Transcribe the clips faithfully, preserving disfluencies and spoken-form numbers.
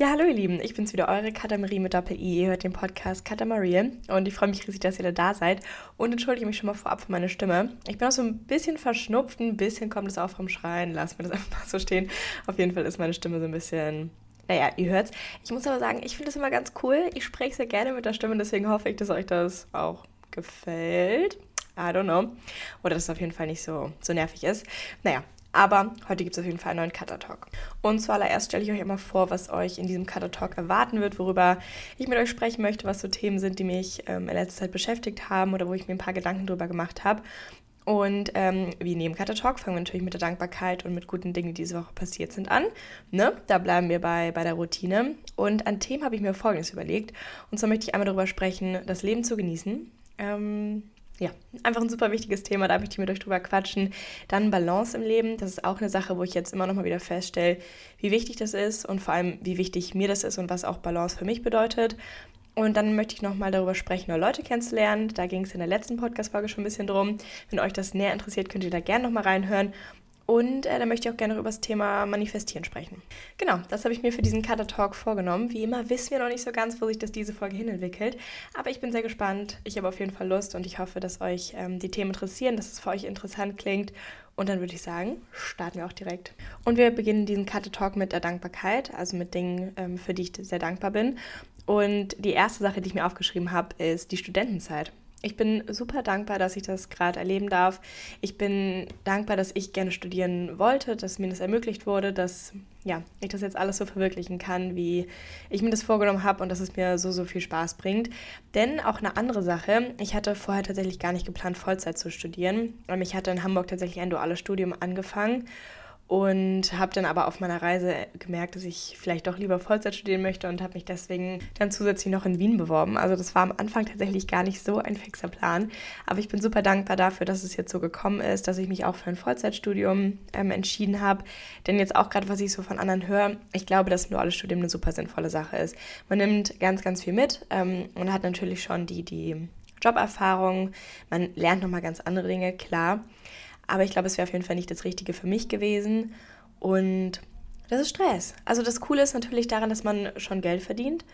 Ja, hallo ihr Lieben, ich bin's wieder, eure Katha Marie mit Doppel-I. Ihr hört den Podcast Katha Marie und ich freue mich riesig, dass ihr da seid und entschuldige mich schon mal vorab für meine Stimme. Ich bin auch so ein bisschen verschnupft, ein bisschen kommt es auch vom Schreien, lasst mir das einfach mal so stehen. Auf jeden Fall ist meine Stimme so ein bisschen, naja, ihr hört's. Ich muss aber sagen, ich finde das immer ganz cool, ich spreche sehr gerne mit der Stimme, deswegen hoffe ich, dass euch das auch gefällt. I don't know. Oder dass es auf jeden Fall nicht so, so nervig ist. Naja. Aber heute gibt es auf jeden Fall einen neuen Kathatalk. Und zuallererst stelle ich euch einmal vor, was euch in diesem Kathatalk erwarten wird, worüber ich mit euch sprechen möchte, was so Themen sind, die mich ähm, in letzter Zeit beschäftigt haben oder wo ich mir ein paar Gedanken drüber gemacht habe. Und ähm, wie neben Kathatalk fangen wir natürlich mit der Dankbarkeit und mit guten Dingen, die diese Woche passiert sind, an. Ne? Da bleiben wir bei, bei der Routine. Und an Themen habe ich mir Folgendes überlegt. Und zwar möchte ich einmal darüber sprechen, das Leben zu genießen. Ähm... Ja, einfach ein super wichtiges Thema, da möchte ich mit euch drüber quatschen. Dann Balance im Leben, das ist auch eine Sache, wo ich jetzt immer noch mal wieder feststelle, wie wichtig das ist und vor allem, wie wichtig mir das ist und was auch Balance für mich bedeutet. Und dann möchte ich noch mal darüber sprechen, neue Leute kennenzulernen. Da ging es in der letzten Podcast-Folge schon ein bisschen drum. Wenn euch das näher interessiert, könnt ihr da gerne noch mal reinhören. Und äh, da möchte ich auch gerne noch über das Thema Manifestieren sprechen. Genau, das habe ich mir für diesen Kathatalk vorgenommen. Wie immer wissen wir noch nicht so ganz, wo sich das diese Folge hinentwickelt. Aber ich bin sehr gespannt. Ich habe auf jeden Fall Lust und ich hoffe, dass euch ähm, die Themen interessieren, dass es für euch interessant klingt. Und dann würde ich sagen, starten wir auch direkt. Und wir beginnen diesen Kathatalk mit der Dankbarkeit, also mit Dingen, ähm, für die ich sehr dankbar bin. Und die erste Sache, die ich mir aufgeschrieben habe, ist die Studentenzeit. Ich bin super dankbar, dass ich das gerade erleben darf. Ich bin dankbar, dass ich gerne studieren wollte, dass mir das ermöglicht wurde, dass ja, ich das jetzt alles so verwirklichen kann, wie ich mir das vorgenommen habe und dass es mir so, so viel Spaß bringt. Denn auch eine andere Sache, ich hatte vorher tatsächlich gar nicht geplant, Vollzeit zu studieren. Ich hatte in Hamburg tatsächlich ein duales Studium angefangen und habe dann aber auf meiner Reise gemerkt, dass ich vielleicht doch lieber Vollzeit studieren möchte und habe mich deswegen dann zusätzlich noch in Wien beworben. Also das war am Anfang tatsächlich gar nicht so ein fixer Plan. Aber ich bin super dankbar dafür, dass es jetzt so gekommen ist, dass ich mich auch für ein Vollzeitstudium ähm, entschieden habe. Denn jetzt auch gerade, was ich so von anderen höre, ich glaube, dass ein duales Studium eine super sinnvolle Sache ist. Man nimmt ganz, ganz viel mit ähm, und hat natürlich schon die, die Joberfahrung. Man lernt nochmal ganz andere Dinge, klar. Aber ich glaube, es wäre auf jeden Fall nicht das Richtige für mich gewesen. Und das ist Stress. Also das Coole ist natürlich daran, dass man schon Geld verdient.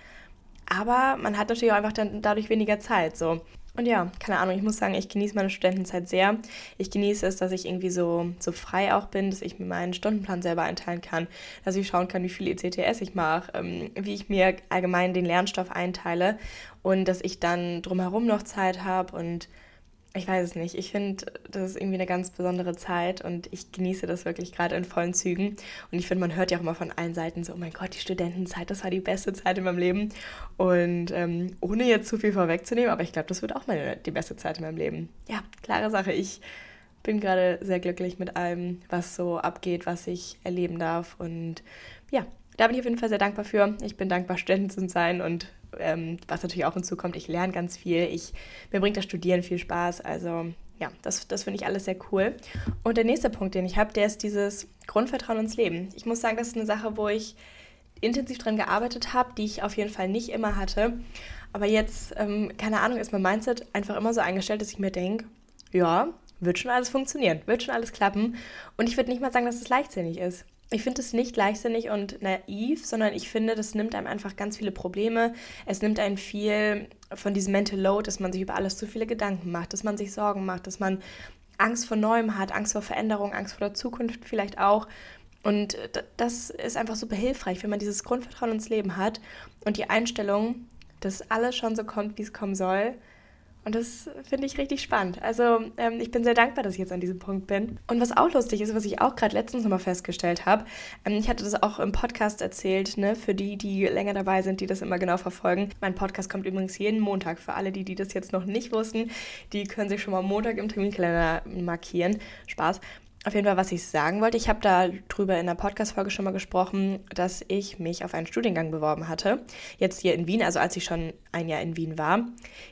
Aber man hat natürlich auch einfach dann dadurch weniger Zeit. So. Und ja, keine Ahnung, ich muss sagen, ich genieße meine Studentenzeit sehr. Ich genieße es, dass ich irgendwie so, so frei auch bin, dass ich mir meinen Stundenplan selber einteilen kann, dass ich schauen kann, wie viel E C T S ich mache, ähm, wie ich mir allgemein den Lernstoff einteile und dass ich dann drumherum noch Zeit habe und ich weiß es nicht. Ich finde, das ist irgendwie eine ganz besondere Zeit und ich genieße das wirklich gerade in vollen Zügen. Und ich finde, man hört ja auch immer von allen Seiten so, oh mein Gott, die Studentenzeit, das war die beste Zeit in meinem Leben. Und ähm, ohne jetzt zu viel vorwegzunehmen, aber ich glaube, das wird auch meine, die beste Zeit in meinem Leben. Ja, klare Sache. Ich bin gerade sehr glücklich mit allem, was so abgeht, was ich erleben darf. Und ja, da bin ich auf jeden Fall sehr dankbar für. Ich bin dankbar, Studentin zu sein und Ähm, was natürlich auch hinzukommt, ich lerne ganz viel, ich, mir bringt das Studieren viel Spaß, also ja, das, das finde ich alles sehr cool. Und der nächste Punkt, den ich habe, der ist dieses Grundvertrauen ins Leben. Ich muss sagen, das ist eine Sache, wo ich intensiv dran gearbeitet habe, die ich auf jeden Fall nicht immer hatte, aber jetzt, ähm, keine Ahnung, ist mein Mindset einfach immer so eingestellt, dass ich mir denke, ja, wird schon alles funktionieren, wird schon alles klappen und ich würde nicht mal sagen, dass es leichtsinnig ist. Ich finde es nicht leichtsinnig und naiv, sondern ich finde, das nimmt einem einfach ganz viele Probleme. Es nimmt einem viel von diesem Mental Load, dass man sich über alles zu viele Gedanken macht, dass man sich Sorgen macht, dass man Angst vor Neuem hat, Angst vor Veränderung, Angst vor der Zukunft vielleicht auch. Und das ist einfach super hilfreich, wenn man dieses Grundvertrauen ins Leben hat und die Einstellung, dass alles schon so kommt, wie es kommen soll. Und das finde ich richtig spannend. Also ähm, ich bin sehr dankbar, dass ich jetzt an diesem Punkt bin. Und was auch lustig ist, was ich auch gerade letztens nochmal festgestellt habe, ähm, ich hatte das auch im Podcast erzählt, ne, für die, die länger dabei sind, die das immer genau verfolgen. Mein Podcast kommt übrigens jeden Montag. Für alle, die, die das jetzt noch nicht wussten, die können sich schon mal Montag im Terminkalender markieren. Spaß. Auf jeden Fall, was ich sagen wollte, ich habe darüber in der Podcast-Folge schon mal gesprochen, dass ich mich auf einen Studiengang beworben hatte, jetzt hier in Wien, also als ich schon ein Jahr in Wien war,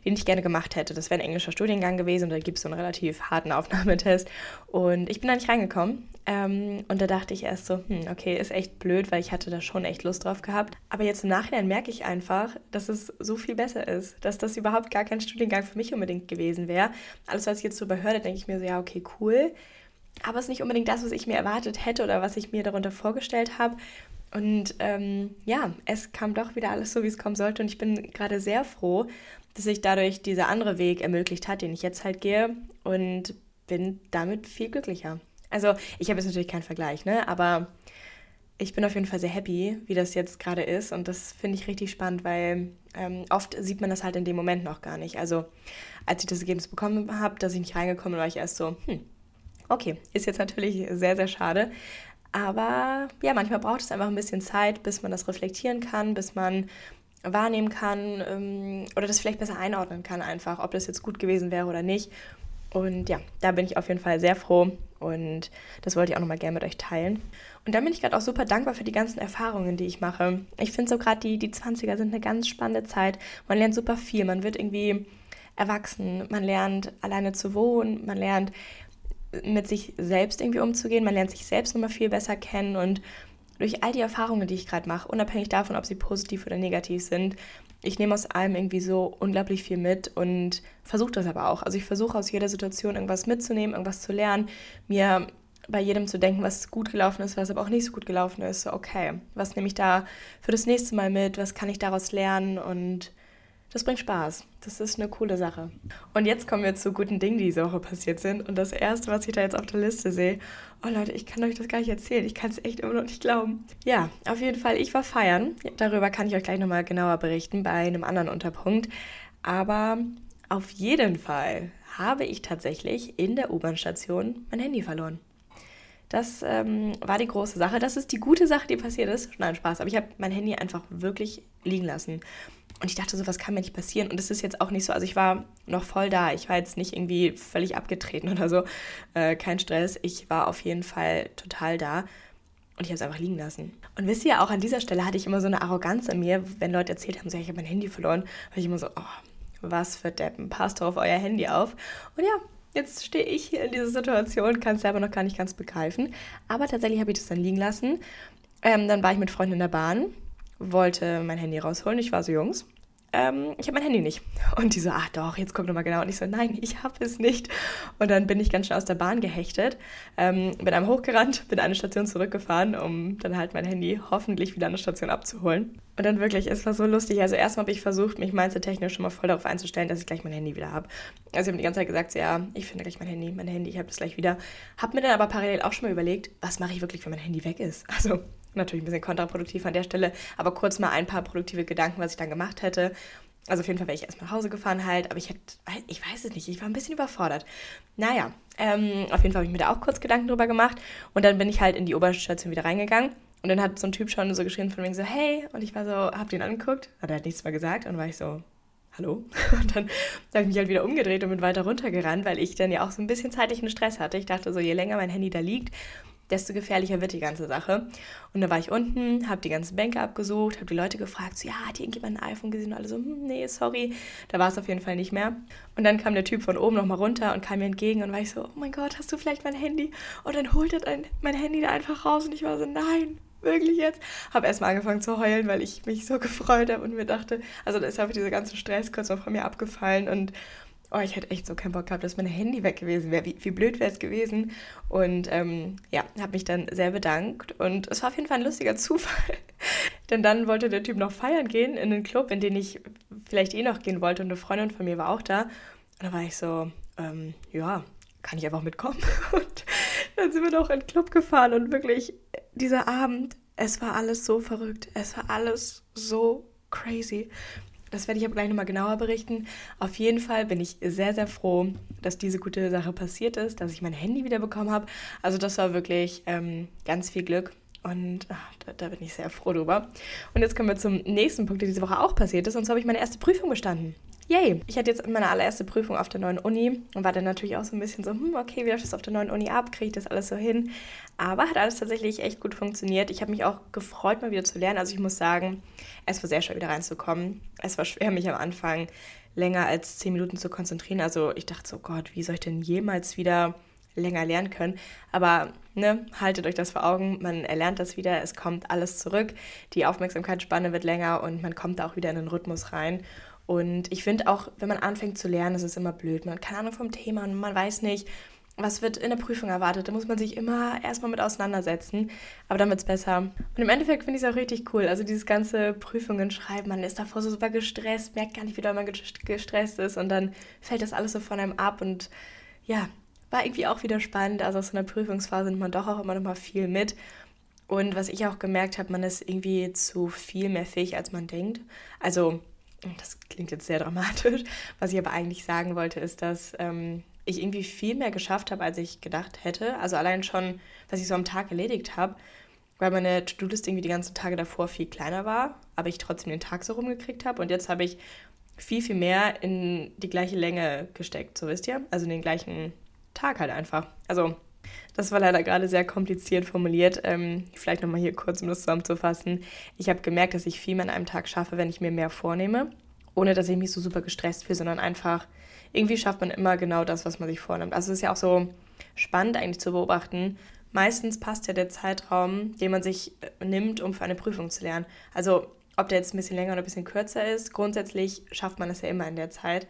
den ich gerne gemacht hätte. Das wäre ein englischer Studiengang gewesen und da gibt es so einen relativ harten Aufnahmetest und ich bin da nicht reingekommen ähm, und da dachte ich erst so, hm, okay, ist echt blöd, weil ich hatte da schon echt Lust drauf gehabt. Aber jetzt im Nachhinein merke ich einfach, dass es so viel besser ist, dass das überhaupt gar kein Studiengang für mich unbedingt gewesen wäre. Alles, was ich jetzt so höre, denke ich mir so, ja, okay, cool. Aber es ist nicht unbedingt das, was ich mir erwartet hätte oder was ich mir darunter vorgestellt habe. Und ähm, ja, es kam doch wieder alles so, wie es kommen sollte. Und ich bin gerade sehr froh, dass sich dadurch dieser andere Weg ermöglicht hat, den ich jetzt halt gehe, und bin damit viel glücklicher. Also ich habe jetzt natürlich keinen Vergleich, ne? Aber ich bin auf jeden Fall sehr happy, wie das jetzt gerade ist. Und das finde ich richtig spannend, weil ähm, oft sieht man das halt in dem Moment noch gar nicht. Also als ich das Ergebnis bekommen habe, dass ich nicht reingekommen bin, war ich erst so, hm, okay, ist jetzt natürlich sehr, sehr schade. Aber ja, manchmal braucht es einfach ein bisschen Zeit, bis man das reflektieren kann, bis man wahrnehmen kann ähm, oder das vielleicht besser einordnen kann einfach, ob das jetzt gut gewesen wäre oder nicht. Und ja, da bin ich auf jeden Fall sehr froh und das wollte ich auch nochmal gerne mit euch teilen. Und dann bin ich gerade auch super dankbar für die ganzen Erfahrungen, die ich mache. Ich finde so gerade die, die zwanziger sind eine ganz spannende Zeit. Man lernt super viel, man wird irgendwie erwachsen, man lernt alleine zu wohnen, man lernt mit sich selbst irgendwie umzugehen, man lernt sich selbst nochmal viel besser kennen, und durch all die Erfahrungen, die ich gerade mache, unabhängig davon, ob sie positiv oder negativ sind, ich nehme aus allem irgendwie so unglaublich viel mit und versuche das aber auch. Also ich versuche aus jeder Situation irgendwas mitzunehmen, irgendwas zu lernen, mir bei jedem zu denken, was gut gelaufen ist, was aber auch nicht so gut gelaufen ist. So, okay, was nehme ich da für das nächste Mal mit, was kann ich daraus lernen, und das bringt Spaß. Das ist eine coole Sache. Und jetzt kommen wir zu guten Dingen, die diese Woche passiert sind. Und das Erste, was ich da jetzt auf der Liste sehe, oh Leute, ich kann euch das gar nicht erzählen. Ich kann es echt immer noch nicht glauben. Ja, auf jeden Fall, ich war feiern. Darüber kann ich euch gleich nochmal genauer berichten bei einem anderen Unterpunkt. Aber auf jeden Fall habe ich tatsächlich in der U-Bahn-Station mein Handy verloren. Das ähm, war die große Sache. Das ist die gute Sache, die passiert ist. Nein, Spaß. Aber ich habe mein Handy einfach wirklich liegen lassen. Und ich dachte so, was kann mir nicht passieren? Und das ist jetzt auch nicht so, also ich war noch voll da. Ich war jetzt nicht irgendwie völlig abgetreten oder so. Äh, kein Stress. Ich war auf jeden Fall total da. Und ich habe es einfach liegen lassen. Und wisst ihr, auch an dieser Stelle hatte ich immer so eine Arroganz in mir, wenn Leute erzählt haben, so, ich habe mein Handy verloren. War ich immer so, oh, was für Deppen. Passt doch auf euer Handy auf. Und ja, jetzt stehe ich hier in dieser Situation, kann es selber noch gar nicht ganz begreifen. Aber tatsächlich habe ich das dann liegen lassen. Ähm, dann war ich mit Freunden in der Bahn, wollte mein Handy rausholen. Ich war so, Jungs, ähm, ich habe mein Handy nicht. Und die so, ach doch, jetzt kommt nochmal genau. Und ich so, nein, ich habe es nicht. Und dann bin ich ganz schnell aus der Bahn gehechtet, ähm, bin einem hochgerannt, bin eine Station zurückgefahren, um dann halt mein Handy hoffentlich wieder an der Station abzuholen. Und dann wirklich, es war so lustig. Also erstmal habe ich versucht, mich mindsettechnisch schon mal voll darauf einzustellen, dass ich gleich mein Handy wieder habe. Also ich habe die ganze Zeit gesagt, so, ja, ich finde gleich mein Handy, mein Handy, ich habe das gleich wieder. Habe mir dann aber parallel auch schon mal überlegt, was mache ich wirklich, wenn mein Handy weg ist? Also natürlich ein bisschen kontraproduktiv an der Stelle, aber kurz mal ein paar produktive Gedanken, was ich dann gemacht hätte. Also auf jeden Fall wäre ich erstmal nach Hause gefahren halt, aber ich hätte, ich weiß es nicht, ich war ein bisschen überfordert. Naja, ähm, auf jeden Fall habe ich mir da auch kurz Gedanken drüber gemacht und dann bin ich halt in die Oberstation wieder reingegangen. Und dann hat so ein Typ schon so geschrien von wegen so, hey, und ich war so, hab den angeguckt, hat er halt nichts mehr gesagt, und dann war ich so, hallo? Und dann habe ich mich halt wieder umgedreht und bin weiter runtergerannt, weil ich dann ja auch so ein bisschen zeitlichen Stress hatte. Ich dachte so, je länger mein Handy da liegt, desto gefährlicher wird die ganze Sache. Und dann war ich unten, habe die ganzen Bänke abgesucht, habe die Leute gefragt, so, ja, hat hier irgendjemand ein iPhone gesehen? Und alle so, hm, nee, sorry, da war es auf jeden Fall nicht mehr. Und dann kam der Typ von oben nochmal runter und kam mir entgegen und war ich so, oh mein Gott, hast du vielleicht mein Handy? Und dann holt er mein Handy da einfach raus und ich war so, nein, wirklich jetzt? Habe erstmal angefangen zu heulen, weil ich mich so gefreut habe und mir dachte, also da ist einfach dieser ganze Stress kurz mal von mir abgefallen und oh, ich hätte echt so keinen Bock gehabt, dass mein Handy weg gewesen wäre. Wie, wie blöd wäre es gewesen? Und ähm, ja, habe mich dann sehr bedankt. Und es war auf jeden Fall ein lustiger Zufall. Denn dann wollte der Typ noch feiern gehen in einen Club, in den ich vielleicht eh noch gehen wollte. Und eine Freundin von mir war auch da. Und da war ich so, ähm, ja, kann ich einfach mitkommen? Und dann sind wir noch in den Club gefahren. Und wirklich, dieser Abend, es war alles so verrückt. Es war alles so crazy. Das werde ich aber gleich nochmal genauer berichten. Auf jeden Fall bin ich sehr, sehr froh, dass diese gute Sache passiert ist, dass ich mein Handy wieder bekommen habe. Also das war wirklich ähm, ganz viel Glück und ach, da, da bin ich sehr froh drüber. Und jetzt kommen wir zum nächsten Punkt, der diese Woche auch passiert ist. Und zwar habe ich meine erste Prüfung bestanden. Yay! Ich hatte jetzt meine allererste Prüfung auf der neuen Uni und war dann natürlich auch so ein bisschen so, hm, okay, wie läuft das auf der neuen Uni ab? Kriege ich das alles so hin? Aber hat alles tatsächlich echt gut funktioniert. Ich habe mich auch gefreut, mal wieder zu lernen. Also ich muss sagen, es war sehr schwer, wieder reinzukommen. Es war schwer, mich am Anfang länger als zehn Minuten zu konzentrieren. Also ich dachte so, Gott, wie soll ich denn jemals wieder länger lernen können? Aber ne, haltet euch das vor Augen, man erlernt das wieder, es kommt alles zurück. Die Aufmerksamkeitsspanne wird länger und man kommt da auch wieder in den Rhythmus rein. Und ich finde auch, wenn man anfängt zu lernen, ist es immer blöd. Man hat keine Ahnung vom Thema und man weiß nicht, was wird in der Prüfung erwartet, da muss man sich immer erstmal mit auseinandersetzen, aber dann wird es besser. Und im Endeffekt finde ich es auch richtig cool, also dieses ganze Prüfungen schreiben, man ist davor so super gestresst, merkt gar nicht, wie doll man gestresst ist und dann fällt das alles so von einem ab und ja, war irgendwie auch wieder spannend, also aus so einer Prüfungsphase nimmt man doch auch immer noch mal viel mit. Und was ich auch gemerkt habe, man ist irgendwie zu viel mehr fähig, als man denkt. Also, das klingt jetzt sehr dramatisch. Was ich aber eigentlich sagen wollte, ist, dass ähm, ich irgendwie viel mehr geschafft habe, als ich gedacht hätte. Also allein schon, was ich so am Tag erledigt habe, weil meine To-Do-Liste irgendwie die ganzen Tage davor viel kleiner war, aber ich trotzdem den Tag so rumgekriegt habe. Und jetzt habe ich viel, viel mehr in die gleiche Länge gesteckt, so wisst ihr. Also in den gleichen Tag halt einfach. Also... Das war leider gerade sehr kompliziert formuliert. Ähm, vielleicht nochmal hier kurz, um das zusammenzufassen. Ich habe gemerkt, dass ich viel mehr an einem Tag schaffe, wenn ich mir mehr vornehme, ohne dass ich mich so super gestresst fühle, sondern einfach, irgendwie schafft man immer genau das, was man sich vornimmt. Also es ist ja auch so spannend eigentlich zu beobachten. Meistens passt ja der Zeitraum, den man sich nimmt, um für eine Prüfung zu lernen. Also ob der jetzt ein bisschen länger oder ein bisschen kürzer ist, grundsätzlich schafft man das ja immer in der Zeit.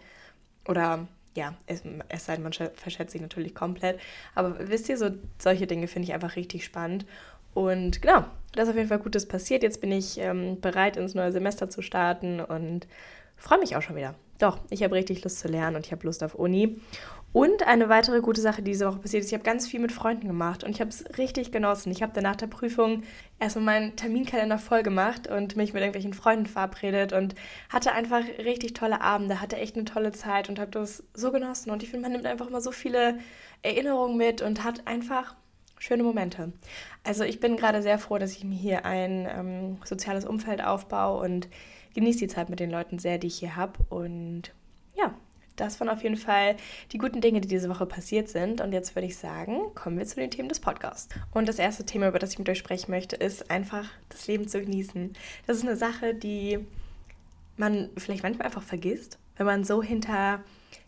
Oder... Ja, es, es sei denn, man verschätzt sich natürlich komplett. Aber wisst ihr, so solche Dinge finde ich einfach richtig spannend. Und genau, das ist auf jeden Fall Gutes passiert. Jetzt bin ich ähm, bereit, ins neue Semester zu starten und freue mich auch schon wieder. Doch, ich habe richtig Lust zu lernen und ich habe Lust auf Uni. Und eine weitere gute Sache, die diese Woche passiert ist, ich habe ganz viel mit Freunden gemacht und ich habe es richtig genossen. Ich habe danach der Prüfung erstmal meinen Terminkalender voll gemacht und mich mit irgendwelchen Freunden verabredet und hatte einfach richtig tolle Abende, hatte echt eine tolle Zeit und habe das so genossen. Und ich finde, man nimmt einfach mal so viele Erinnerungen mit und hat einfach schöne Momente. Also ich bin gerade sehr froh, dass ich mir hier ein ähm, soziales Umfeld aufbaue und genieße die Zeit mit den Leuten sehr, die ich hier habe. Und ja, das waren auf jeden Fall die guten Dinge, die diese Woche passiert sind. Und jetzt würde ich sagen, kommen wir zu den Themen des Podcasts. Und das erste Thema, über das ich mit euch sprechen möchte, ist einfach das Leben zu genießen. Das ist eine Sache, die man vielleicht manchmal einfach vergisst, wenn man so hinter,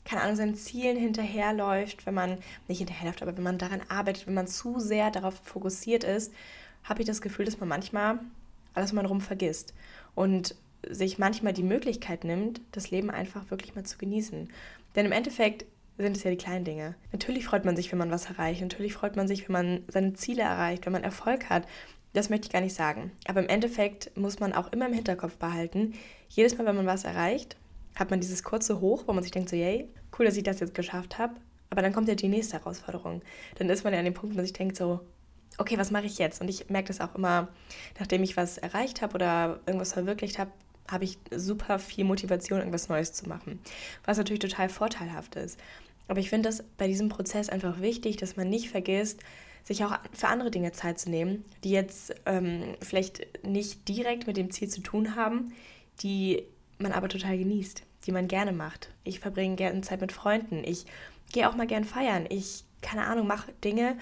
keine Ahnung, seinen Zielen hinterherläuft, wenn man, nicht hinterherläuft, aber wenn man daran arbeitet, wenn man zu sehr darauf fokussiert ist, habe ich das Gefühl, dass man manchmal alles um einen rum vergisst. Und sich manchmal die Möglichkeit nimmt, das Leben einfach wirklich mal zu genießen. Denn im Endeffekt sind es ja die kleinen Dinge. Natürlich freut man sich, wenn man was erreicht. Natürlich freut man sich, wenn man seine Ziele erreicht, wenn man Erfolg hat. Das möchte ich gar nicht sagen. Aber im Endeffekt muss man auch immer im Hinterkopf behalten, jedes Mal, wenn man was erreicht, hat man dieses kurze Hoch, wo man sich denkt so, yay, cool, dass ich das jetzt geschafft habe. Aber dann kommt ja die nächste Herausforderung. Dann ist man ja an dem Punkt, wo man sich denkt so, okay, was mache ich jetzt? Und ich merke das auch immer, nachdem ich was erreicht habe oder irgendwas verwirklicht habe, habe ich super viel Motivation, irgendwas Neues zu machen, was natürlich total vorteilhaft ist. Aber ich finde das bei diesem Prozess einfach wichtig, dass man nicht vergisst, sich auch für andere Dinge Zeit zu nehmen, die jetzt ähm, vielleicht nicht direkt mit dem Ziel zu tun haben, die man aber total genießt, die man gerne macht. Ich verbringe gerne Zeit mit Freunden, ich gehe auch mal gern feiern, ich, keine Ahnung, mache Dinge,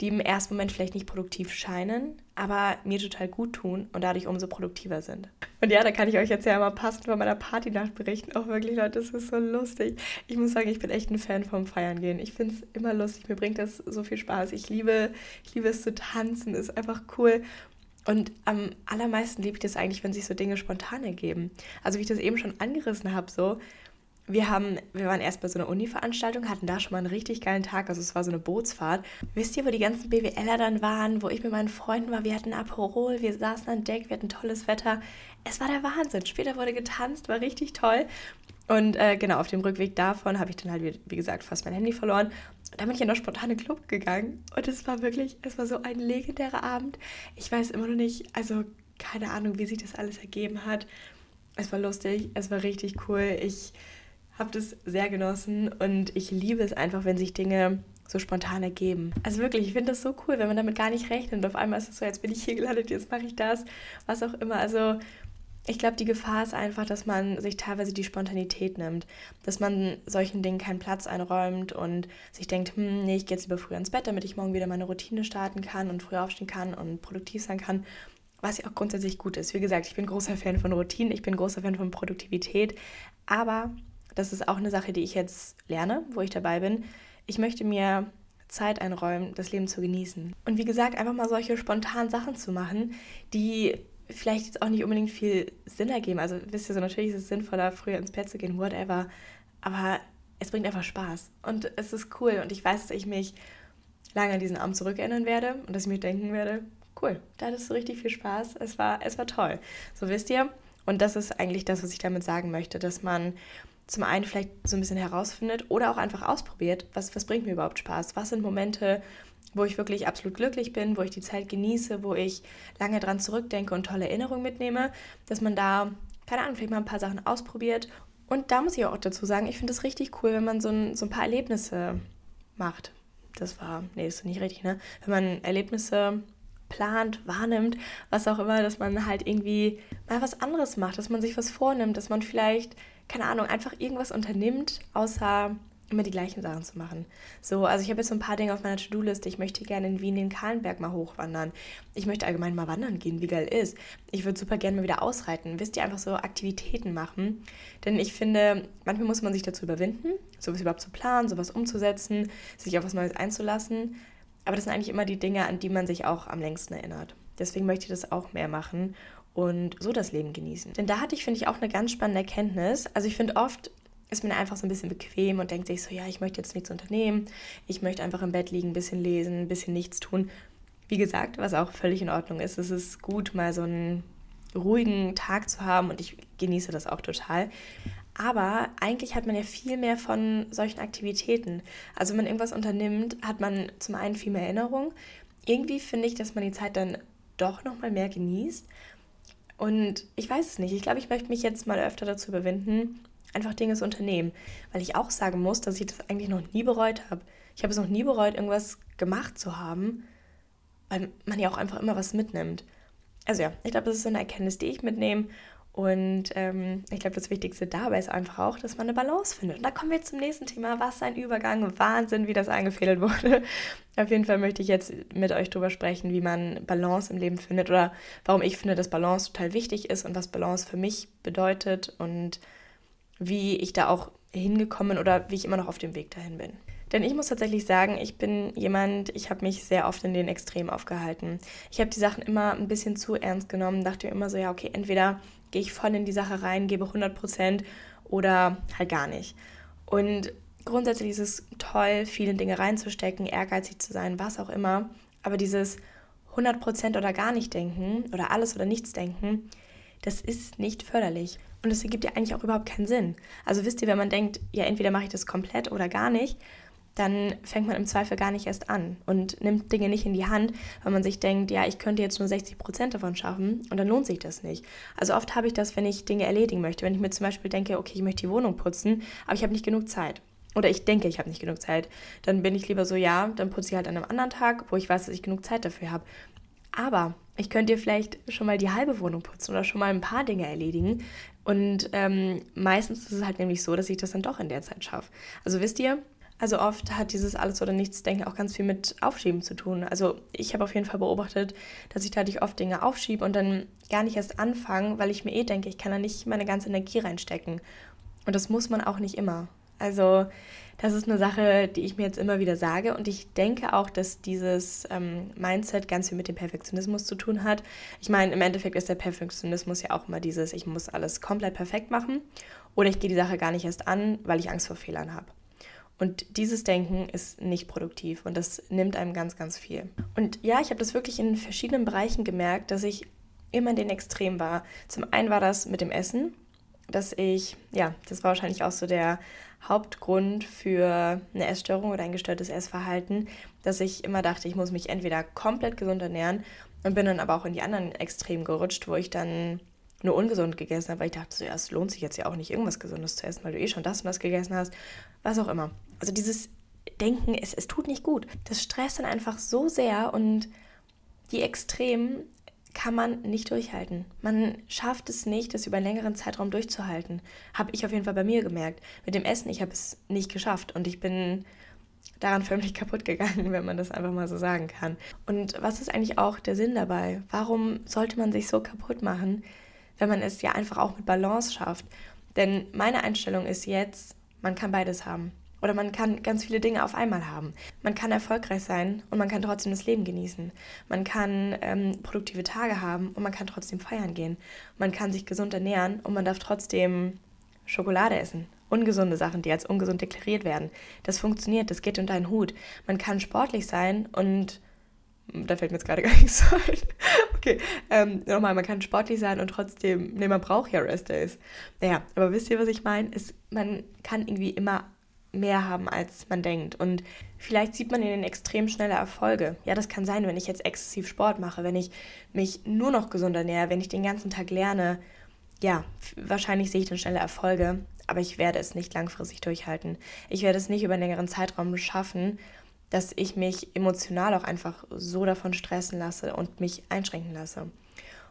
die im ersten Moment vielleicht nicht produktiv scheinen, aber mir total gut tun und dadurch umso produktiver sind. Und ja, da kann ich euch jetzt ja mal passend von meiner Partynacht berichten. Auch wirklich, Leute, das ist so lustig. Ich muss sagen, ich bin echt ein Fan vom Feiern gehen. Ich finde es immer lustig, mir bringt das so viel Spaß. Ich liebe, ich liebe es zu tanzen, ist einfach cool. Und am allermeisten liebe ich das eigentlich, wenn sich so Dinge spontan ergeben. Also wie ich das eben schon angerissen habe, so... Wir haben, wir waren erst bei so einer Uni-Veranstaltung, hatten da schon mal einen richtig geilen Tag, also es war so eine Bootsfahrt. Wisst ihr, wo die ganzen BWLer dann waren, wo ich mit meinen Freunden war? Wir hatten Aperol, wir saßen an Deck, wir hatten tolles Wetter. Es war der Wahnsinn. Später wurde getanzt, war richtig toll. Und äh, genau, auf dem Rückweg davon habe ich dann halt, wie, wie gesagt, fast mein Handy verloren. Und dann bin ich in einen spontanen Club gegangen und es war wirklich, es war so ein legendärer Abend. Ich weiß immer noch nicht, also keine Ahnung, wie sich das alles ergeben hat. Es war lustig, es war richtig cool, ich... Habe das sehr genossen und ich liebe es einfach, wenn sich Dinge so spontan ergeben. Also wirklich, ich finde das so cool, wenn man damit gar nicht rechnet. Und auf einmal ist es so, jetzt bin ich hier gelandet, jetzt mache ich das, was auch immer. Also ich glaube, die Gefahr ist einfach, dass man sich teilweise die Spontanität nimmt. Dass man solchen Dingen keinen Platz einräumt und sich denkt, hm, nee, ich gehe jetzt lieber früh ins Bett, damit ich morgen wieder meine Routine starten kann und früh aufstehen kann und produktiv sein kann. Was ja auch grundsätzlich gut ist. Wie gesagt, ich bin großer Fan von Routinen, ich bin großer Fan von Produktivität, aber... Das ist auch eine Sache, die ich jetzt lerne, wo ich dabei bin. Ich möchte mir Zeit einräumen, das Leben zu genießen. Und wie gesagt, einfach mal solche spontanen Sachen zu machen, die vielleicht jetzt auch nicht unbedingt viel Sinn ergeben. Also wisst ihr so, natürlich ist es sinnvoller, früher ins Bett zu gehen, whatever. Aber es bringt einfach Spaß und es ist cool und ich weiß, dass ich mich lange an diesen Abend zurückerinnern werde und dass ich mir denken werde, cool, da hattest du richtig viel Spaß, es war, es war toll. So, wisst ihr? Und das ist eigentlich das, was ich damit sagen möchte, dass man zum einen vielleicht so ein bisschen herausfindet oder auch einfach ausprobiert, was, was bringt mir überhaupt Spaß? Was sind Momente, wo ich wirklich absolut glücklich bin, wo ich die Zeit genieße, wo ich lange dran zurückdenke und tolle Erinnerungen mitnehme, dass man da, keine Ahnung, vielleicht mal ein paar Sachen ausprobiert. Und da muss ich auch dazu sagen, ich finde es richtig cool, wenn man so ein, so ein paar Erlebnisse macht. Das war, nee, ist nicht richtig, ne? Wenn man Erlebnisse plant, wahrnimmt, was auch immer, dass man halt irgendwie mal was anderes macht, dass man sich was vornimmt, dass man vielleicht, keine Ahnung, einfach irgendwas unternimmt, außer immer die gleichen Sachen zu machen. So, also ich habe jetzt so ein paar Dinge auf meiner To-Do-Liste. Ich möchte gerne in Wien den Kahlenberg mal hochwandern. Ich möchte allgemein mal wandern gehen, wie geil ist. Ich würde super gerne mal wieder ausreiten. Wisst ihr, einfach so Aktivitäten machen. Denn ich finde, manchmal muss man sich dazu überwinden, sowas überhaupt zu planen, sowas umzusetzen, sich auf was Neues einzulassen. Aber das sind eigentlich immer die Dinge, an die man sich auch am längsten erinnert. Deswegen möchte ich das auch mehr machen und so das Leben genießen. Denn da hatte ich, finde ich, auch eine ganz spannende Erkenntnis. Also ich finde, oft ist man einfach so ein bisschen bequem und denkt sich so, ja, ich möchte jetzt nichts unternehmen, ich möchte einfach im Bett liegen, ein bisschen lesen, ein bisschen nichts tun. Wie gesagt, was auch völlig in Ordnung ist, es ist gut, mal so einen ruhigen Tag zu haben und ich genieße das auch total. Aber eigentlich hat man ja viel mehr von solchen Aktivitäten. Also wenn man irgendwas unternimmt, hat man zum einen viel mehr Erinnerung. Irgendwie finde ich, dass man die Zeit dann doch nochmal mehr genießt. Und ich weiß es nicht, ich glaube, ich möchte mich jetzt mal öfter dazu überwinden, einfach Dinge zu unternehmen. Weil ich auch sagen muss, dass ich das eigentlich noch nie bereut habe. Ich habe es noch nie bereut, irgendwas gemacht zu haben, weil man ja auch einfach immer was mitnimmt. Also ja, ich glaube, das ist so eine Erkenntnis, die ich mitnehme. Und ähm, ich glaube, das Wichtigste dabei ist einfach auch, dass man eine Balance findet. Und da kommen wir jetzt zum nächsten Thema. Was ein Übergang. Wahnsinn, wie das eingefädelt wurde. Auf jeden Fall möchte ich jetzt mit euch drüber sprechen, wie man Balance im Leben findet oder warum ich finde, dass Balance total wichtig ist und was Balance für mich bedeutet und wie ich da auch hingekommen oder wie ich immer noch auf dem Weg dahin bin. Denn ich muss tatsächlich sagen, ich bin jemand, ich habe mich sehr oft in den Extremen aufgehalten. Ich habe die Sachen immer ein bisschen zu ernst genommen, dachte mir immer so, ja okay, entweder gehe ich voll in die Sache rein, gebe hundert Prozent oder halt gar nicht. Und grundsätzlich ist es toll, viele Dinge reinzustecken, ehrgeizig zu sein, was auch immer. Aber dieses hundert Prozent oder gar nicht denken oder alles oder nichts denken, das ist nicht förderlich. Und das ergibt ja eigentlich auch überhaupt keinen Sinn. Also wisst ihr, wenn man denkt, ja entweder mache ich das komplett oder gar nicht, dann fängt man im Zweifel gar nicht erst an und nimmt Dinge nicht in die Hand, weil man sich denkt, ja, ich könnte jetzt nur sechzig Prozent davon schaffen und dann lohnt sich das nicht. Also oft habe ich das, wenn ich Dinge erledigen möchte. Wenn ich mir zum Beispiel denke, okay, ich möchte die Wohnung putzen, aber ich habe nicht genug Zeit oder ich denke, ich habe nicht genug Zeit, dann bin ich lieber so, ja, dann putze ich halt an einem anderen Tag, wo ich weiß, dass ich genug Zeit dafür habe. Aber ich könnte dir vielleicht schon mal die halbe Wohnung putzen oder schon mal ein paar Dinge erledigen und ähm, meistens ist es halt nämlich so, dass ich das dann doch in der Zeit schaffe. Also wisst ihr, also oft hat dieses Alles- oder Nichts-Denken auch ganz viel mit Aufschieben zu tun. Also ich habe auf jeden Fall beobachtet, dass ich dadurch oft Dinge aufschiebe und dann gar nicht erst anfange, weil ich mir eh denke, ich kann da nicht meine ganze Energie reinstecken. Und das muss man auch nicht immer. Also das ist eine Sache, die ich mir jetzt immer wieder sage. Und ich denke auch, dass dieses ähm, Mindset ganz viel mit dem Perfektionismus zu tun hat. Ich meine, im Endeffekt ist der Perfektionismus ja auch immer dieses, ich muss alles komplett perfekt machen oder ich gehe die Sache gar nicht erst an, weil ich Angst vor Fehlern habe. Und dieses Denken ist nicht produktiv und das nimmt einem ganz, ganz viel. Und ja, ich habe das wirklich in verschiedenen Bereichen gemerkt, dass ich immer in den Extremen war. Zum einen war das mit dem Essen, dass ich, ja, das war wahrscheinlich auch so der Hauptgrund für eine Essstörung oder ein gestörtes Essverhalten, dass ich immer dachte, ich muss mich entweder komplett gesund ernähren und bin dann aber auch in die anderen Extremen gerutscht, wo ich dann nur ungesund gegessen habe, weil ich dachte, so, ja, es lohnt sich jetzt ja auch nicht, irgendwas Gesundes zu essen, weil du eh schon das und das gegessen hast, was auch immer. Also dieses Denken, es, es tut nicht gut. Das stresst dann einfach so sehr und die Extremen kann man nicht durchhalten. Man schafft es nicht, das über einen längeren Zeitraum durchzuhalten. Habe ich auf jeden Fall bei mir gemerkt. Mit dem Essen, ich habe es nicht geschafft und ich bin daran förmlich kaputt gegangen, wenn man das einfach mal so sagen kann. Und was ist eigentlich auch der Sinn dabei? Warum sollte man sich so kaputt machen, wenn man es ja einfach auch mit Balance schafft? Denn meine Einstellung ist jetzt, man kann beides haben. Oder man kann ganz viele Dinge auf einmal haben. Man kann erfolgreich sein und man kann trotzdem das Leben genießen. Man kann ähm, produktive Tage haben und man kann trotzdem feiern gehen. Man kann sich gesund ernähren und man darf trotzdem Schokolade essen. ungesunde Sachen, die als ungesund deklariert werden. Das funktioniert, das geht unter einen Hut. Man kann sportlich sein und, da fällt mir jetzt gerade gar nichts ein. Okay, ähm, nochmal, man kann sportlich sein und trotzdem, nee, man braucht ja Restdays. Naja, aber wisst ihr, was ich meine? Man kann irgendwie immer mehr haben, als man denkt. Und vielleicht sieht man in den extrem schneller Erfolge. Ja, das kann sein, wenn ich jetzt exzessiv Sport mache, wenn ich mich nur noch gesund ernähre, wenn ich den ganzen Tag lerne. Ja, wahrscheinlich sehe ich dann schnelle Erfolge, aber ich werde es nicht langfristig durchhalten. Ich werde es nicht über einen längeren Zeitraum schaffen, dass ich mich emotional auch einfach so davon stressen lasse und mich einschränken lasse.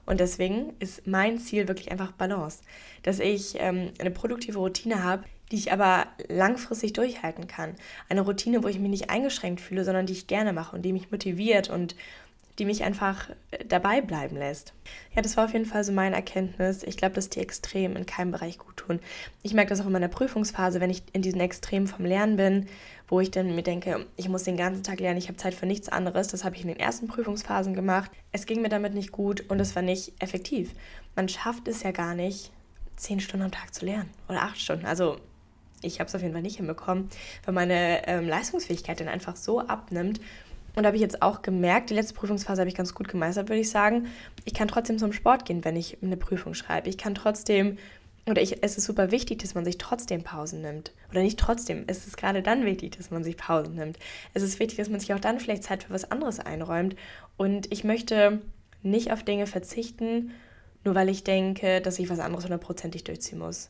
Und deswegen ist mein Ziel wirklich einfach Balance, dass ich ähm, eine produktive Routine habe, die ich aber langfristig durchhalten kann. Eine Routine, wo ich mich nicht eingeschränkt fühle, sondern die ich gerne mache und die mich motiviert und die mich einfach dabei bleiben lässt. Ja, das war auf jeden Fall so meine Erkenntnis. Ich glaube, dass die Extremen in keinem Bereich gut tun. Ich merke das auch in meiner Prüfungsphase, wenn ich in diesen Extremen vom Lernen bin, wo ich dann mir denke, ich muss den ganzen Tag lernen, ich habe Zeit für nichts anderes. Das habe ich in den ersten Prüfungsphasen gemacht. Es ging mir damit nicht gut und es war nicht effektiv. Man schafft es ja gar nicht, zehn Stunden am Tag zu lernen oder acht Stunden. Also ich habe es auf jeden Fall nicht hinbekommen, weil meine ähm, Leistungsfähigkeit dann einfach so abnimmt. Und da habe ich jetzt auch gemerkt, die letzte Prüfungsphase habe ich ganz gut gemeistert, würde ich sagen. Ich kann trotzdem zum Sport gehen, wenn ich eine Prüfung schreibe. Ich kann trotzdem, oder ich, es ist super wichtig, dass man sich trotzdem Pausen nimmt. Oder nicht trotzdem, es ist gerade dann wichtig, dass man sich Pausen nimmt. Es ist wichtig, dass man sich auch dann vielleicht Zeit für was anderes einräumt. Und ich möchte nicht auf Dinge verzichten, nur weil ich denke, dass ich was anderes hundertprozentig durchziehen muss.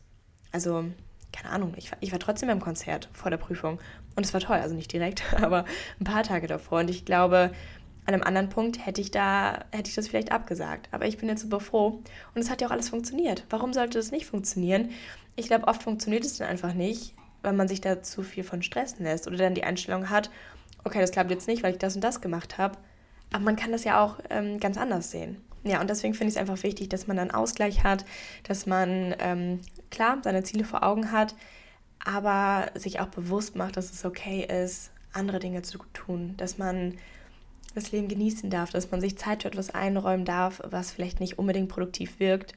Also keine Ahnung, ich war, ich war trotzdem beim Konzert vor der Prüfung und es war toll, also nicht direkt, aber ein paar Tage davor und ich glaube, an einem anderen Punkt hätte ich da, hätte ich das vielleicht abgesagt, aber ich bin jetzt super froh und es hat ja auch alles funktioniert. Warum sollte das nicht funktionieren? Ich glaube, oft funktioniert es dann einfach nicht, weil man sich da zu viel von stressen lässt oder dann die Einstellung hat, okay, das klappt jetzt nicht, weil ich das und das gemacht habe, aber man kann das ja auch ähm, ganz anders sehen. Ja, und deswegen finde ich es einfach wichtig, dass man einen Ausgleich hat, dass man, ähm, klar, seine Ziele vor Augen hat, aber sich auch bewusst macht, dass es okay ist, andere Dinge zu tun, dass man das Leben genießen darf, dass man sich Zeit für etwas einräumen darf, was vielleicht nicht unbedingt produktiv wirkt,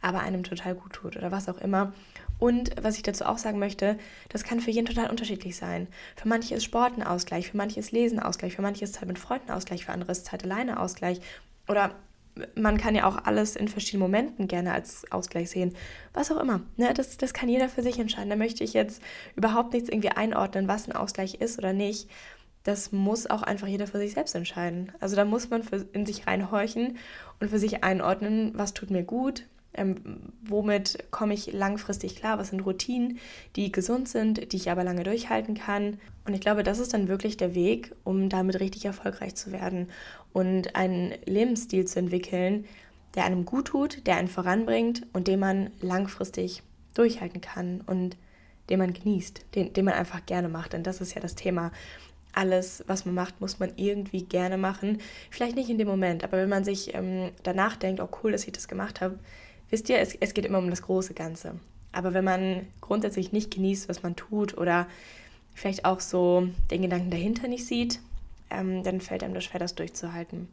aber einem total gut tut oder was auch immer. Und was ich dazu auch sagen möchte, das kann für jeden total unterschiedlich sein. Für manche ist Sport ein Ausgleich, für manche ist Lesen Ausgleich, für manche ist Zeit mit Freunden Ausgleich, für andere ist Zeit alleine Ausgleich oder man kann ja auch alles in verschiedenen Momenten gerne als Ausgleich sehen, was auch immer. Ne, das, das kann jeder für sich entscheiden. Da möchte ich jetzt überhaupt nichts irgendwie einordnen, was ein Ausgleich ist oder nicht. Das muss auch einfach jeder für sich selbst entscheiden. Also da muss man für, in sich reinhorchen und für sich einordnen, was tut mir gut, ähm, womit komme ich langfristig klar, was sind Routinen, die gesund sind, die ich aber lange durchhalten kann. Und ich glaube, das ist dann wirklich der Weg, um damit richtig erfolgreich zu werden und einen Lebensstil zu entwickeln, der einem gut tut, der einen voranbringt und den man langfristig durchhalten kann und den man genießt, den, den man einfach gerne macht. Denn das ist ja das Thema. Alles, was man macht, muss man irgendwie gerne machen. Vielleicht nicht in dem Moment, aber wenn man sich ähm, danach denkt, oh cool, dass ich das gemacht habe, wisst ihr, es, es geht immer um das große Ganze. Aber wenn man grundsätzlich nicht genießt, was man tut oder vielleicht auch so den Gedanken dahinter nicht sieht, Ähm, dann fällt einem das schwer, das durchzuhalten.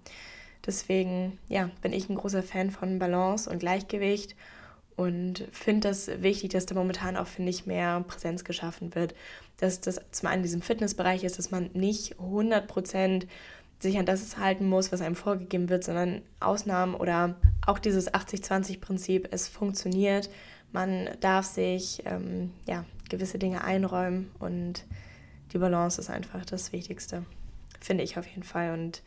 Deswegen, ja, bin ich ein großer Fan von Balance und Gleichgewicht und finde das wichtig, dass da momentan auch, finde ich, mehr Präsenz geschaffen wird. Dass das zum einen in diesem Fitnessbereich ist, dass man nicht hundert Prozent sich an das halten muss, was einem vorgegeben wird, sondern Ausnahmen oder auch dieses achtzig zwanzig Prinzip, es funktioniert. Man darf sich, ähm, ja, gewisse Dinge einräumen und die Balance ist einfach das Wichtigste. Finde ich auf jeden Fall. Und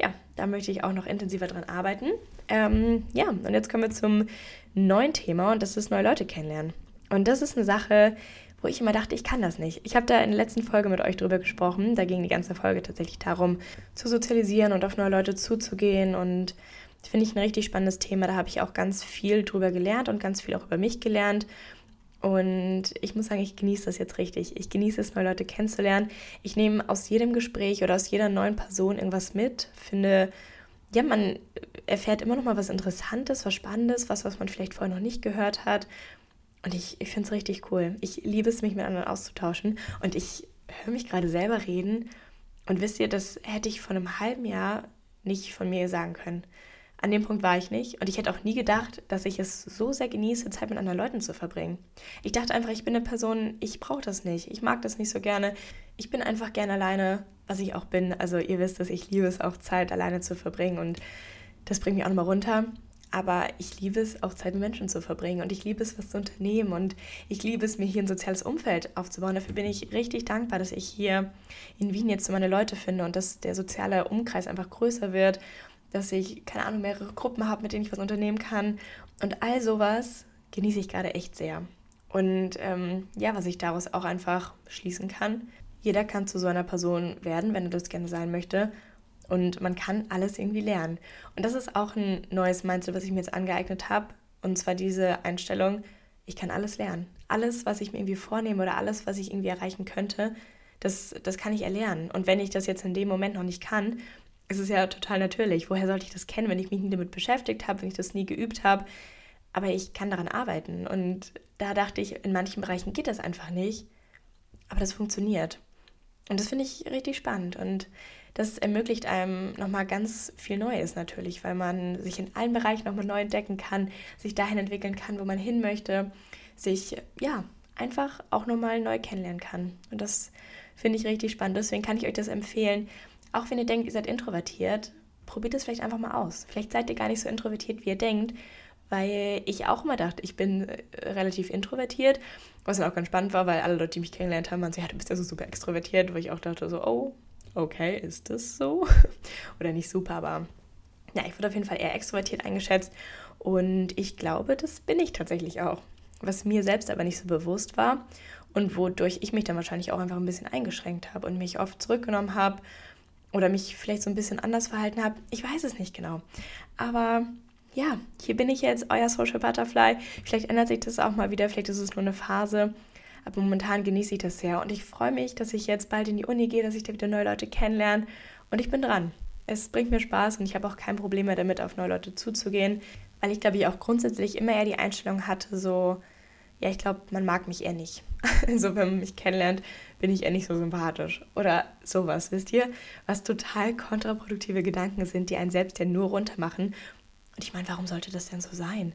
ja, da möchte ich auch noch intensiver dran arbeiten. Ähm, ja, und jetzt kommen wir zum neuen Thema und das ist neue Leute kennenlernen. Und das ist eine Sache, wo ich immer dachte, ich kann das nicht. Ich habe da in der letzten Folge mit euch drüber gesprochen. Da ging die ganze Folge tatsächlich darum, zu sozialisieren und auf neue Leute zuzugehen. Und das finde ich ein richtig spannendes Thema. Da habe ich auch ganz viel drüber gelernt und ganz viel auch über mich gelernt. Und ich muss sagen, ich genieße das jetzt richtig. Ich genieße es, neue Leute kennenzulernen. Ich nehme aus jedem Gespräch oder aus jeder neuen Person irgendwas mit. Finde, ja, man erfährt immer noch mal was Interessantes, was Spannendes, was, was man vielleicht vorher noch nicht gehört hat. Und ich, ich finde es richtig cool. Ich liebe es, mich mit anderen auszutauschen. Und ich höre mich gerade selber reden. Und wisst ihr, das hätte ich vor einem halben Jahr nicht von mir sagen können. An dem Punkt war ich nicht und ich hätte auch nie gedacht, dass ich es so sehr genieße, Zeit mit anderen Leuten zu verbringen. Ich dachte einfach, ich bin eine Person, ich brauche das nicht, ich mag das nicht so gerne. Ich bin einfach gerne alleine, was ich auch bin. Also ihr wisst es, ich liebe es auch, Zeit alleine zu verbringen und das bringt mich auch nochmal runter. Aber ich liebe es, auch Zeit mit Menschen zu verbringen und ich liebe es, was zu unternehmen und ich liebe es, mir hier ein soziales Umfeld aufzubauen. Dafür bin ich richtig dankbar, dass ich hier in Wien jetzt so meine Leute finde und dass der soziale Umkreis einfach größer wird, dass ich, keine Ahnung, mehrere Gruppen habe, mit denen ich was unternehmen kann und all sowas genieße ich gerade echt sehr. Und ähm, ja, was ich daraus auch einfach schließen kann, jeder kann zu so einer Person werden, wenn er das gerne sein möchte. Und man kann alles irgendwie lernen. Und das ist auch ein neues Mindset, was ich mir jetzt angeeignet habe. Und zwar diese Einstellung, ich kann alles lernen. Alles, was ich mir irgendwie vornehme oder alles, was ich irgendwie erreichen könnte, das, das kann ich erlernen. Und wenn ich das jetzt in dem Moment noch nicht kann, ist es ja total natürlich. Woher sollte ich das kennen, wenn ich mich nie damit beschäftigt habe, wenn ich das nie geübt habe? Aber ich kann daran arbeiten. Und da dachte ich, in manchen Bereichen geht das einfach nicht. Aber das funktioniert. Und das finde ich richtig spannend. Und das ermöglicht einem nochmal ganz viel Neues natürlich, weil man sich in allen Bereichen nochmal neu entdecken kann, sich dahin entwickeln kann, wo man hin möchte, sich ja einfach auch nochmal neu kennenlernen kann. Und das finde ich richtig spannend. Deswegen kann ich euch das empfehlen. Auch wenn ihr denkt, ihr seid introvertiert, probiert es vielleicht einfach mal aus. Vielleicht seid ihr gar nicht so introvertiert, wie ihr denkt, weil ich auch immer dachte, ich bin relativ introvertiert, was dann auch ganz spannend war, weil alle Leute, die mich kennengelernt haben, waren so, ja, du bist ja so super extrovertiert, wo ich auch dachte so, oh, okay, ist das so? Oder nicht super, aber ja, ich wurde auf jeden Fall eher extrovertiert eingeschätzt und ich glaube, das bin ich tatsächlich auch. Was mir selbst aber nicht so bewusst war und wodurch ich mich dann wahrscheinlich auch einfach ein bisschen eingeschränkt habe und mich oft zurückgenommen habe oder mich vielleicht so ein bisschen anders verhalten habe. Ich weiß es nicht genau, aber ja, hier bin ich jetzt, euer Social Butterfly. Vielleicht ändert sich das auch mal wieder, vielleicht ist es nur eine Phase. Aber momentan genieße ich das sehr und ich freue mich, dass ich jetzt bald in die Uni gehe, dass ich da wieder neue Leute kennenlerne und ich bin dran. Es bringt mir Spaß und ich habe auch kein Problem mehr damit, auf neue Leute zuzugehen, weil ich, glaube ich, auch grundsätzlich immer eher die Einstellung hatte, so, ja, ich glaube, man mag mich eher nicht. Also wenn man mich kennenlernt, bin ich eher nicht so sympathisch oder sowas, wisst ihr? Was total kontraproduktive Gedanken sind, die einen selbst ja nur runter machen. Und ich meine, warum sollte das denn so sein?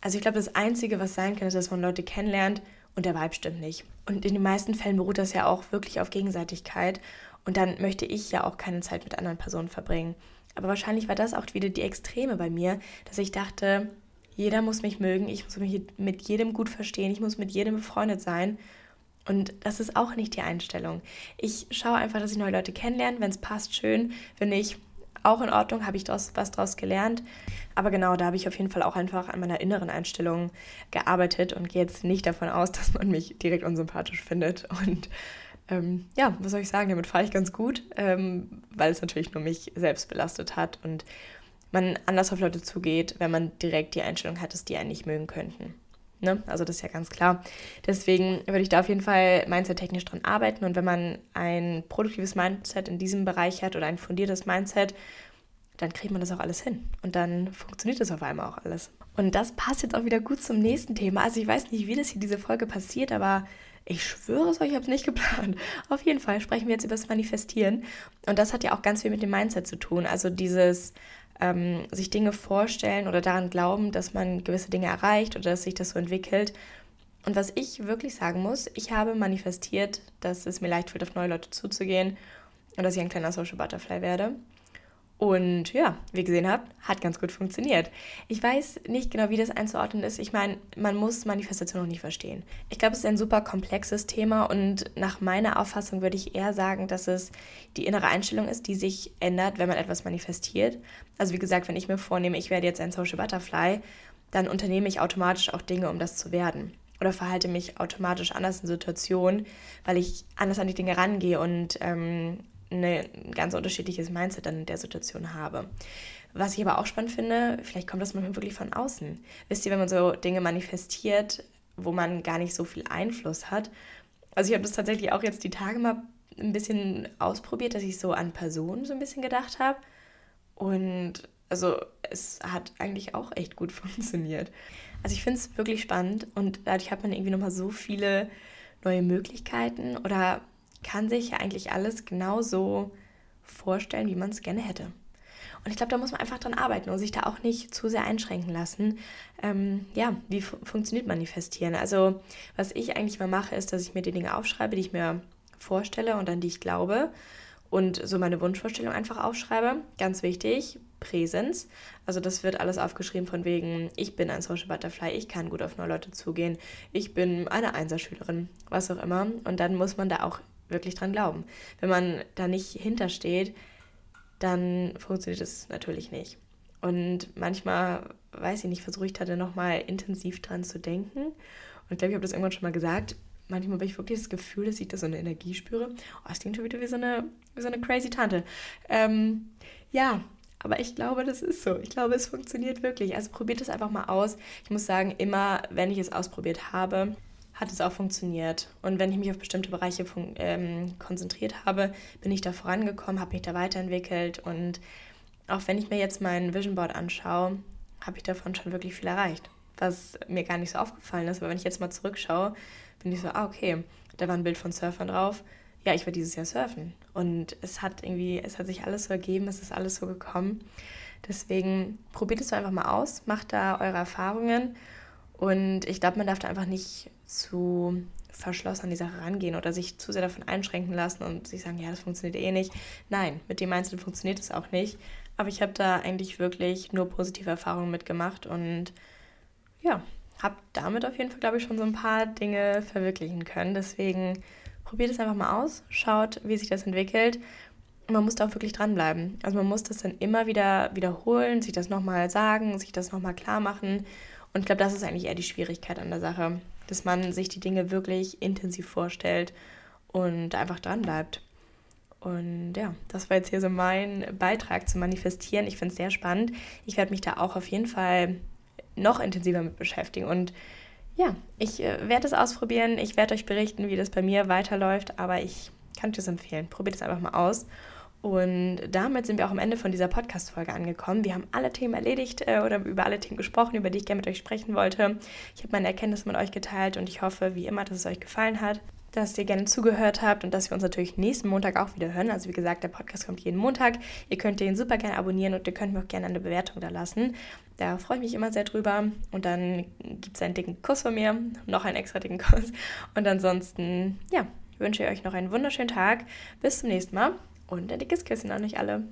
Also ich glaube, das Einzige, was sein kann, ist, dass man Leute kennenlernt und der Vibe stimmt nicht. Und in den meisten Fällen beruht das ja auch wirklich auf Gegenseitigkeit. Und dann möchte ich ja auch keine Zeit mit anderen Personen verbringen. Aber wahrscheinlich war das auch wieder die Extreme bei mir, dass ich dachte, jeder muss mich mögen, ich muss mich mit jedem gut verstehen, ich muss mit jedem befreundet sein. Und das ist auch nicht die Einstellung. Ich schaue einfach, dass ich neue Leute kennenlerne, wenn es passt, schön, wenn nicht, auch in Ordnung, habe ich draus, was draus gelernt. Aber genau, da habe ich auf jeden Fall auch einfach an meiner inneren Einstellung gearbeitet und gehe jetzt nicht davon aus, dass man mich direkt unsympathisch findet. Und ähm, ja, was soll ich sagen, damit fahre ich ganz gut, ähm, weil es natürlich nur mich selbst belastet hat und man anders auf Leute zugeht, wenn man direkt die Einstellung hat, dass die einen nicht mögen könnten. Ne? Also das ist ja ganz klar. Deswegen würde ich da auf jeden Fall mindset-technisch dran arbeiten und wenn man ein produktives Mindset in diesem Bereich hat oder ein fundiertes Mindset, dann kriegt man das auch alles hin und dann funktioniert das auf einmal auch alles. Und das passt jetzt auch wieder gut zum nächsten Thema. Also ich weiß nicht, wie das hier diese Folge passiert, aber ich schwöre es euch, ich habe es nicht geplant. Auf jeden Fall sprechen wir jetzt über das Manifestieren und das hat ja auch ganz viel mit dem Mindset zu tun. Also dieses ähm, sich Dinge vorstellen oder daran glauben, dass man gewisse Dinge erreicht oder dass sich das so entwickelt. Und was ich wirklich sagen muss, ich habe manifestiert, dass es mir leicht fällt, auf neue Leute zuzugehen und dass ich ein kleiner Social Butterfly werde. Und ja, wie ihr gesehen habt, hat ganz gut funktioniert. Ich weiß nicht genau, wie das einzuordnen ist. Ich meine, man muss Manifestation noch nicht verstehen. Ich glaube, es ist ein super komplexes Thema und nach meiner Auffassung würde ich eher sagen, dass es die innere Einstellung ist, die sich ändert, wenn man etwas manifestiert. Also wie gesagt, wenn ich mir vornehme, ich werde jetzt ein Social Butterfly, dann unternehme ich automatisch auch Dinge, um das zu werden. Oder verhalte mich automatisch anders in Situationen, weil ich anders an die Dinge rangehe und ähm, ein ganz unterschiedliches Mindset dann in der Situation habe. Was ich aber auch spannend finde, vielleicht kommt das manchmal wirklich von außen. Wisst ihr, wenn man so Dinge manifestiert, wo man gar nicht so viel Einfluss hat. Also ich habe das tatsächlich auch jetzt die Tage mal ein bisschen ausprobiert, dass ich so an Personen so ein bisschen gedacht habe. Und also es hat eigentlich auch echt gut funktioniert. Also ich finde es wirklich spannend und dadurch hat man irgendwie nochmal so viele neue Möglichkeiten oder kann sich ja eigentlich alles genauso vorstellen, wie man es gerne hätte. Und ich glaube, da muss man einfach dran arbeiten und sich da auch nicht zu sehr einschränken lassen. Ähm, ja, wie fu- funktioniert Manifestieren? Also was ich eigentlich mal mache, ist, dass ich mir die Dinge aufschreibe, die ich mir vorstelle und an die ich glaube und so meine Wunschvorstellung einfach aufschreibe. Ganz wichtig, Präsenz. Also das wird alles aufgeschrieben von wegen, ich bin ein Social Butterfly, ich kann gut auf neue Leute zugehen, ich bin eine Einserschülerin, was auch immer. Und dann muss man da auch wirklich dran glauben. Wenn man da nicht hintersteht, dann funktioniert es natürlich nicht. Und manchmal, weiß ich nicht, versuche ich da dann nochmal intensiv dran zu denken. Und ich glaube, ich habe das irgendwann schon mal gesagt, manchmal habe ich wirklich das Gefühl, dass ich da so eine Energie spüre. Oh, das klingt schon wieder wie so eine, wie so eine crazy Tante. Ähm, ja, aber ich glaube, das ist so. Ich glaube, es funktioniert wirklich. Also probiert es einfach mal aus. Ich muss sagen, immer, wenn ich es ausprobiert habe, hat es auch funktioniert. Und wenn ich mich auf bestimmte Bereiche fun- ähm, konzentriert habe, bin ich da vorangekommen, habe mich da weiterentwickelt. Und auch wenn ich mir jetzt mein Vision Board anschaue, habe ich davon schon wirklich viel erreicht, was mir gar nicht so aufgefallen ist. Aber wenn ich jetzt mal zurückschaue, bin ich so, ah, okay, da war ein Bild von Surfern drauf. Ja, ich war dieses Jahr surfen. Und es hat irgendwie, es hat sich alles so ergeben, es ist alles so gekommen. Deswegen probiert es einfach mal aus, macht da eure Erfahrungen. Und ich glaube, man darf da einfach nicht zu verschlossen an die Sache rangehen oder sich zu sehr davon einschränken lassen und sich sagen, ja, das funktioniert eh nicht. Nein, mit dem Einzelnen funktioniert es auch nicht. Aber ich habe da eigentlich wirklich nur positive Erfahrungen mitgemacht und ja, habe damit auf jeden Fall, glaube ich, schon so ein paar Dinge verwirklichen können. Deswegen probiert es einfach mal aus, schaut, wie sich das entwickelt. Man muss da auch wirklich dranbleiben. Also man muss das dann immer wieder wiederholen, sich das nochmal sagen, sich das nochmal klar machen. Und ich glaube, das ist eigentlich eher die Schwierigkeit an der Sache, dass man sich die Dinge wirklich intensiv vorstellt und einfach dranbleibt. Und ja, das war jetzt hier so mein Beitrag zu Manifestieren. Ich finde es sehr spannend. Ich werde mich da auch auf jeden Fall noch intensiver mit beschäftigen. Und ja, ich äh, werde es ausprobieren. Ich werde euch berichten, wie das bei mir weiterläuft. Aber ich kann euch das empfehlen. Probiert es einfach mal aus. Und damit sind wir auch am Ende von dieser Podcast-Folge angekommen. Wir haben alle Themen erledigt äh, oder über alle Themen gesprochen, über die ich gerne mit euch sprechen wollte. Ich habe meine Erkenntnisse mit euch geteilt und ich hoffe, wie immer, dass es euch gefallen hat, dass ihr gerne zugehört habt und dass wir uns natürlich nächsten Montag auch wieder hören. Also wie gesagt, der Podcast kommt jeden Montag. Ihr könnt den super gerne abonnieren und ihr könnt mir auch gerne eine Bewertung da lassen. Da freue ich mich immer sehr drüber. Und dann gibt es einen dicken Kuss von mir, noch einen extra dicken Kuss. Und ansonsten, ja, wünsche ich euch noch einen wunderschönen Tag. Bis zum nächsten Mal und ein dickes Küsschen an euch alle.